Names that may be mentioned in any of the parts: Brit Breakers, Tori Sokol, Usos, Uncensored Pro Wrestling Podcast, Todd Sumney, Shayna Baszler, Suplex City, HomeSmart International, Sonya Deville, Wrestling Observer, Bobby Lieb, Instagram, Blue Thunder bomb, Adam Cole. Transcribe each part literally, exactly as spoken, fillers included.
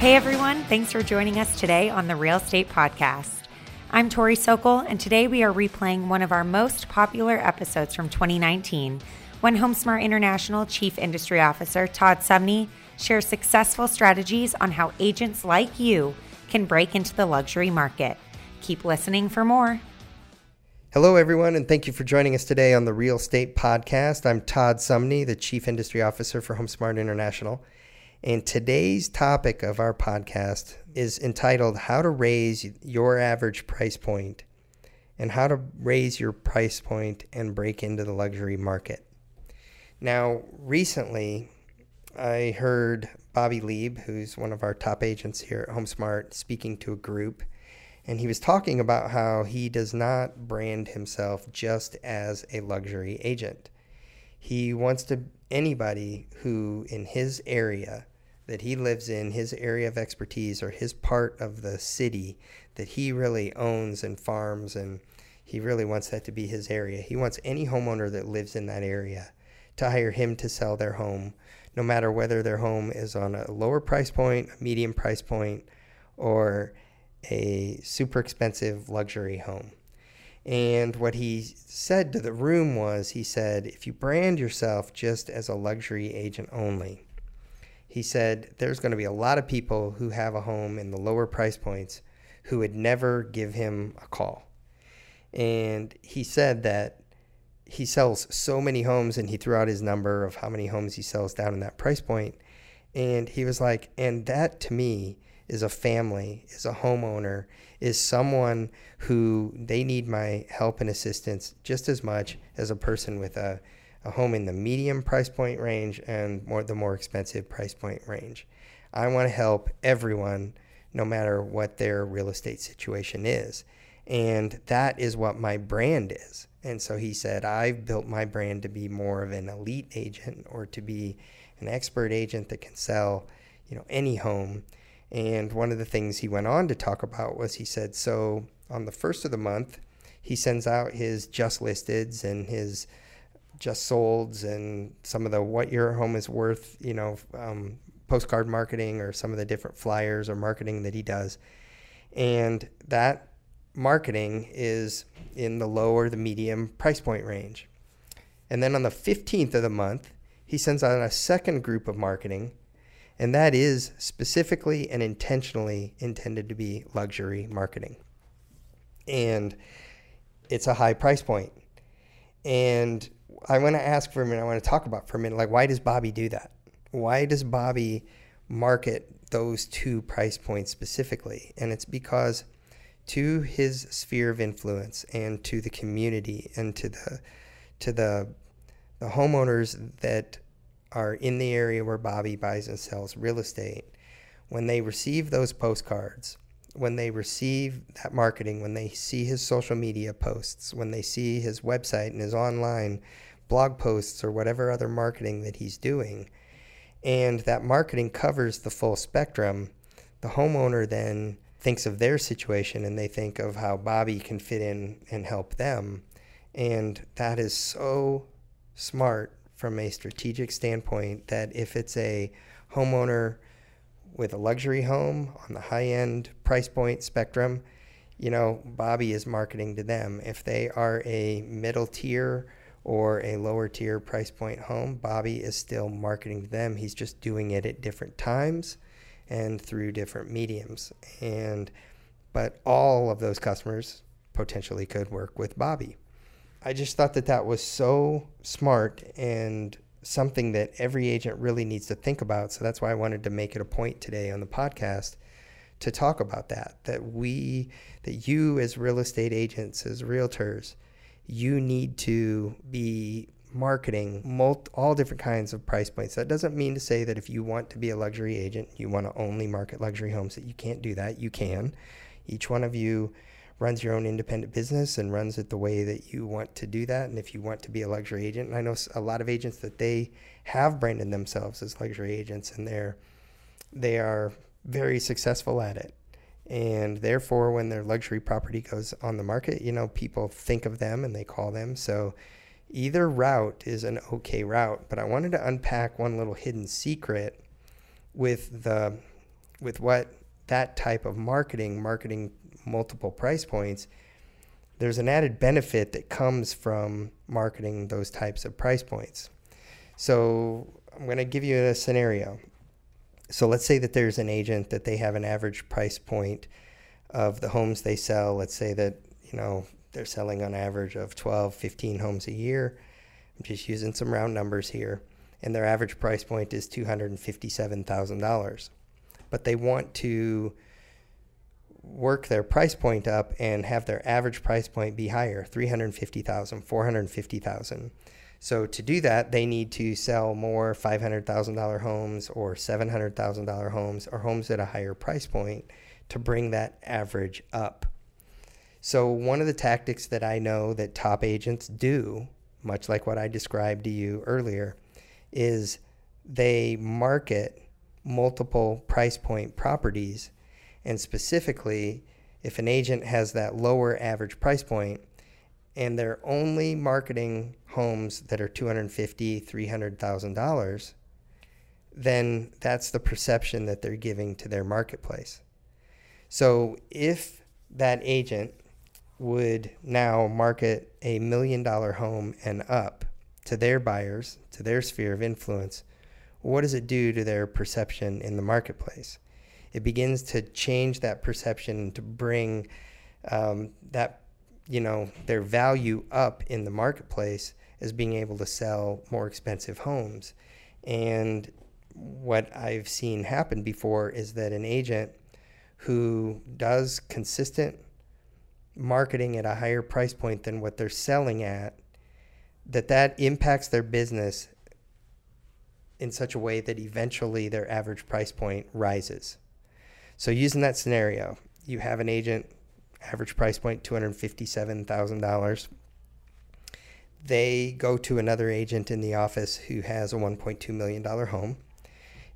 Hey everyone, thanks for joining us today on the Real Estate Podcast. I'm Tori Sokol, and today we are replaying one of our most popular episodes from twenty nineteen, when HomeSmart International Chief Industry Officer Todd Sumney shares successful strategies on how agents like you can break into the luxury market. Keep listening for more. Hello everyone, and thank you for joining us today on the Real Estate Podcast. I'm Todd Sumney, the Chief Industry Officer for HomeSmart International. And today's topic of our podcast is entitled How to Raise Your Average Price Point and How to Raise Your Price Point and Break into the Luxury Market. Now, recently, I heard Bobby Lieb, who's one of our top agents here at HomeSmart, speaking to a group, and he was talking about how he does not brand himself just as a luxury agent. He wants to anybody who in his area that he lives in, his area of expertise or his part of the city that he really owns and farms, and he really wants that to be his area. He wants any homeowner that lives in that area to hire him to sell their home, no matter whether their home is on a lower price point, a medium price point, or a super expensive luxury home. And what he said to the room was, he said, if you brand yourself just as a luxury agent only, he said, there's going to be a lot of people who have a home in the lower price points who would never give him a call. And he said that he sells so many homes, and he threw out his number of how many homes he sells down in that price point. And he was like, and that to me is a family, is a homeowner, is someone who they need my help and assistance just as much as a person with a, a home in the medium price point range and more the more expensive price point range. I want to help everyone no matter what their real estate situation is. And that is what my brand is. And so he said, I've built my brand to be more of an elite agent, or to be an expert agent that can sell, you know, any home. And one of the things he went on to talk about was, he said, so on the first of the month, he sends out his just listeds and his just solds and some of the what your home is worth, you know, um, postcard marketing, or some of the different flyers or marketing that he does. And that marketing is in the lower, the medium price point range. And then on the fifteenth of the month, he sends out a second group of marketing, and that is specifically and intentionally intended to be luxury marketing. And it's a high price point. And I want to ask for a minute, I want to talk about for a minute, like, why does Bobby do that? Why does Bobby market those two price points specifically? And it's because to his sphere of influence and to the community and to the to the, the homeowners that are in the area where Bobby buys and sells real estate, when they receive those postcards, when they receive that marketing, when they see his social media posts, when they see his website and his online blog posts or whatever other marketing that he's doing, and that marketing covers the full spectrum, the homeowner then thinks of their situation and they think of how Bobby can fit in and help them. And that is so smart from a strategic standpoint, that if it's a homeowner with a luxury home on the high-end price point spectrum, you know, Bobby is marketing to them. If they are a middle tier or a lower tier price point home, Bobby is still marketing to them. He's just doing it at different times and through different mediums. And but all of those customers potentially could work with Bobby. I just thought that that was so smart and something that every agent really needs to think about. So that's why I wanted to make it a point today on the podcast to talk about that, that we, that you as real estate agents, as realtors, you need to be marketing multi, all different kinds of price points. That doesn't mean to say that if you want to be a luxury agent, you want to only market luxury homes, that you can't do that. You can. Each one of you runs your own independent business and runs it the way that you want to do that. And if you want to be a luxury agent, and I know a lot of agents that they have branded themselves as luxury agents, and they're, they are very successful at it. And therefore, when their luxury property goes on the market, you know, people think of them and they call them. So either route is an okay route, but I wanted to unpack one little hidden secret with the with what that type of marketing, marketing multiple price points, there's an added benefit that comes from marketing those types of price points. So I'm going to give you a scenario. So let's say that there's an agent that they have an average price point of the homes they sell. Let's say that, you know, they're selling on average of twelve, fifteen homes a year. I'm just using some round numbers here. And their average price point is two hundred fifty-seven thousand dollars. But they want to work their price point up and have their average price point be higher, three hundred fifty thousand dollars, four hundred fifty thousand dollars. So to do that, they need to sell more five hundred thousand dollar homes or seven hundred thousand dollar homes or homes at a higher price point to bring that average up. So one of the tactics that I know that top agents do, much like what I described to you earlier, is they market multiple price point properties. And specifically, if an agent has that lower average price point and they're only marketing homes that are two hundred fifty thousand dollars, three hundred thousand dollars, then that's the perception that they're giving to their marketplace. So if that agent would now market a million dollar home and up to their buyers, to their sphere of influence, what does it do to their perception in the marketplace? It begins to change that perception to bring um, that, you know, their value up in the marketplace as being able to sell more expensive homes. And what I've seen happen before is that an agent who does consistent marketing at a higher price point than what they're selling at, that that impacts their business in such a way that eventually their average price point rises. So using that scenario, you have an agent, average price point, two hundred fifty-seven thousand dollars. They go to another agent in the office who has a one point two million dollar home.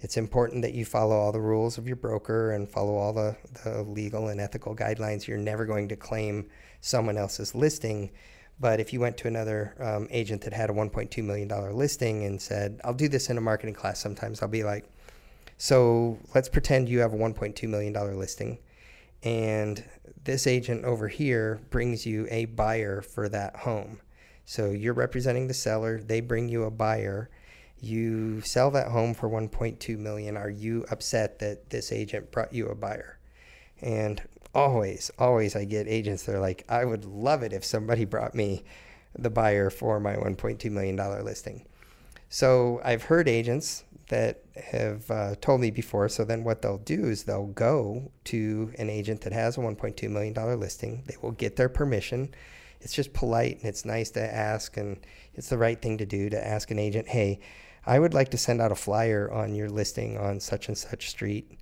It's important that you follow all the rules of your broker and follow all the, the legal and ethical guidelines. You're never going to claim someone else's listing. But if you went to another um, agent that had a one point two million dollar listing and said, I'll do this in a marketing class sometimes, I'll be like, so let's pretend you have a one point two million dollar listing and this agent over here brings you a buyer for that home. So you're representing the seller, they bring you a buyer, you sell that home for one point two million dollars. Are you upset that this agent brought you a buyer? And always, always I get agents that are like, I would love it if somebody brought me the buyer for my one point two million dollar listing. So I've heard agents that have uh, told me before, so then what they'll do is they'll go to an agent that has a one point two million dollar listing. They will get their permission. It's just polite and it's nice to ask, and it's the right thing to do to ask an agent, hey, I would like to send out a flyer on your listing on such and such street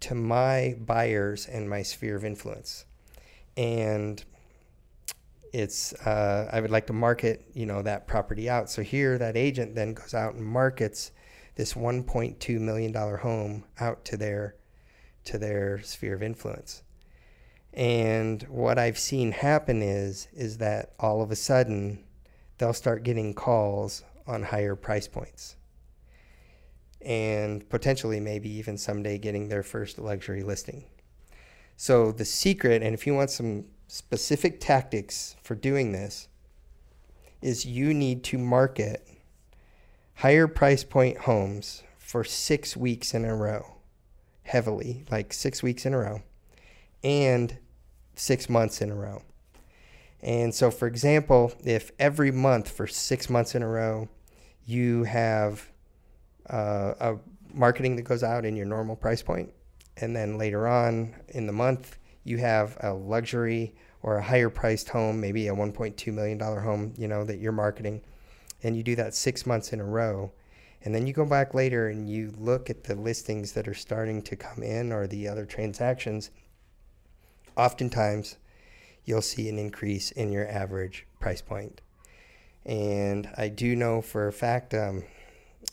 to my buyers and my sphere of influence. And it's, uh, I would like to market, you know, that property out. So here that agent then goes out and markets this one point two million dollar home out to their, to their sphere of influence. And what I've seen happen is, is that all of a sudden they'll start getting calls on higher price points and potentially maybe even someday getting their first luxury listing. So the secret, and if you want some specific tactics for doing this, is you need to market higher price point homes for six weeks in a row, heavily, like six weeks in a row, and six months in a row. And so, for example, if every month for six months in a row, you have uh, a marketing that goes out in your normal price point, and then later on in the month, you have a luxury or a higher priced home, maybe a one point two million dollar home, you know, that you're marketing, and you do that six months in a row. And then you go back later and you look at the listings that are starting to come in or the other transactions. Oftentimes, you'll see an increase in your average price point. And I do know for a fact, um,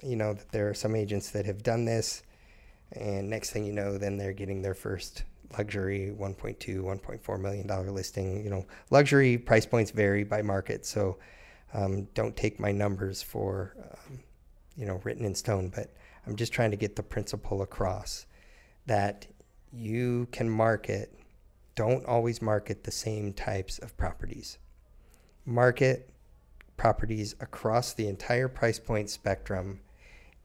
you know, that there are some agents that have done this. And next thing you know, then they're getting their first luxury one point two, one point four million dollar listing. You know, luxury price points vary by market. So um, don't take my numbers for, um, you know, written in stone. But I'm just trying to get the principle across that you can market. Don't always market the same types of properties. Market properties across the entire price point spectrum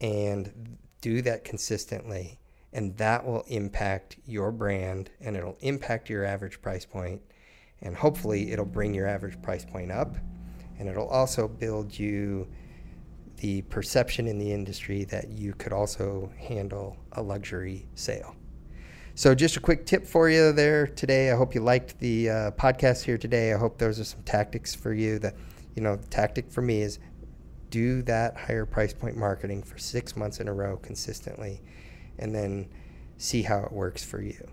and do that consistently. And that will impact your brand, and it'll impact your average price point. And hopefully it'll bring your average price point up. And it'll also build you the perception in the industry that you could also handle a luxury sale. So just a quick tip for you there today. I hope you liked the uh, podcast here today. I hope those are some tactics for you. That, you know, the tactic for me is do that higher price point marketing for six months in a row consistently, and then see how it works for you.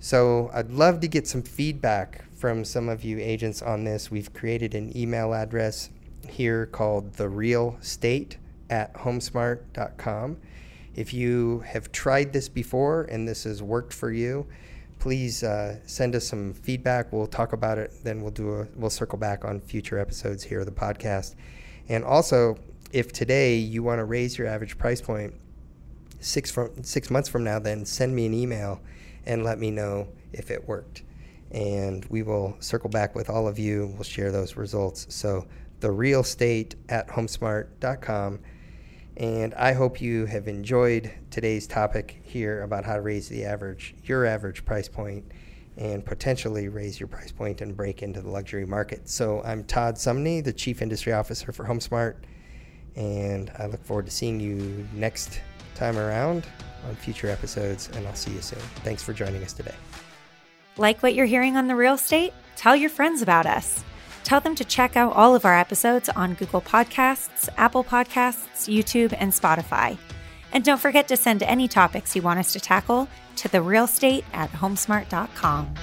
So I'd love to get some feedback from some of you agents on this. We've created an email address here called the real estate at homesmart dot com. If you have tried this before and this has worked for you, please uh, send us some feedback. We'll talk about it. Then we'll do a, we'll circle back on future episodes here of the podcast. And also, if today you want to raise your average price point six from six months from now, then send me an email and let me know if it worked. And we will circle back with all of you. We'll share those results. So the real estate at homesmart dot com. And I hope you have enjoyed today's topic here about how to raise the average, your average price point, and potentially raise your price point and break into the luxury market. So I'm Todd Sumney, the Chief Industry Officer for HomeSmart. And I look forward to seeing you next time around on future episodes, and I'll see you soon. Thanks for joining us today. Like what you're hearing on The Real Estate? Tell your friends about us. Tell them to check out all of our episodes on Google Podcasts, Apple Podcasts, YouTube, and Spotify. And don't forget to send any topics you want us to tackle to the real estate at homesmart dot com.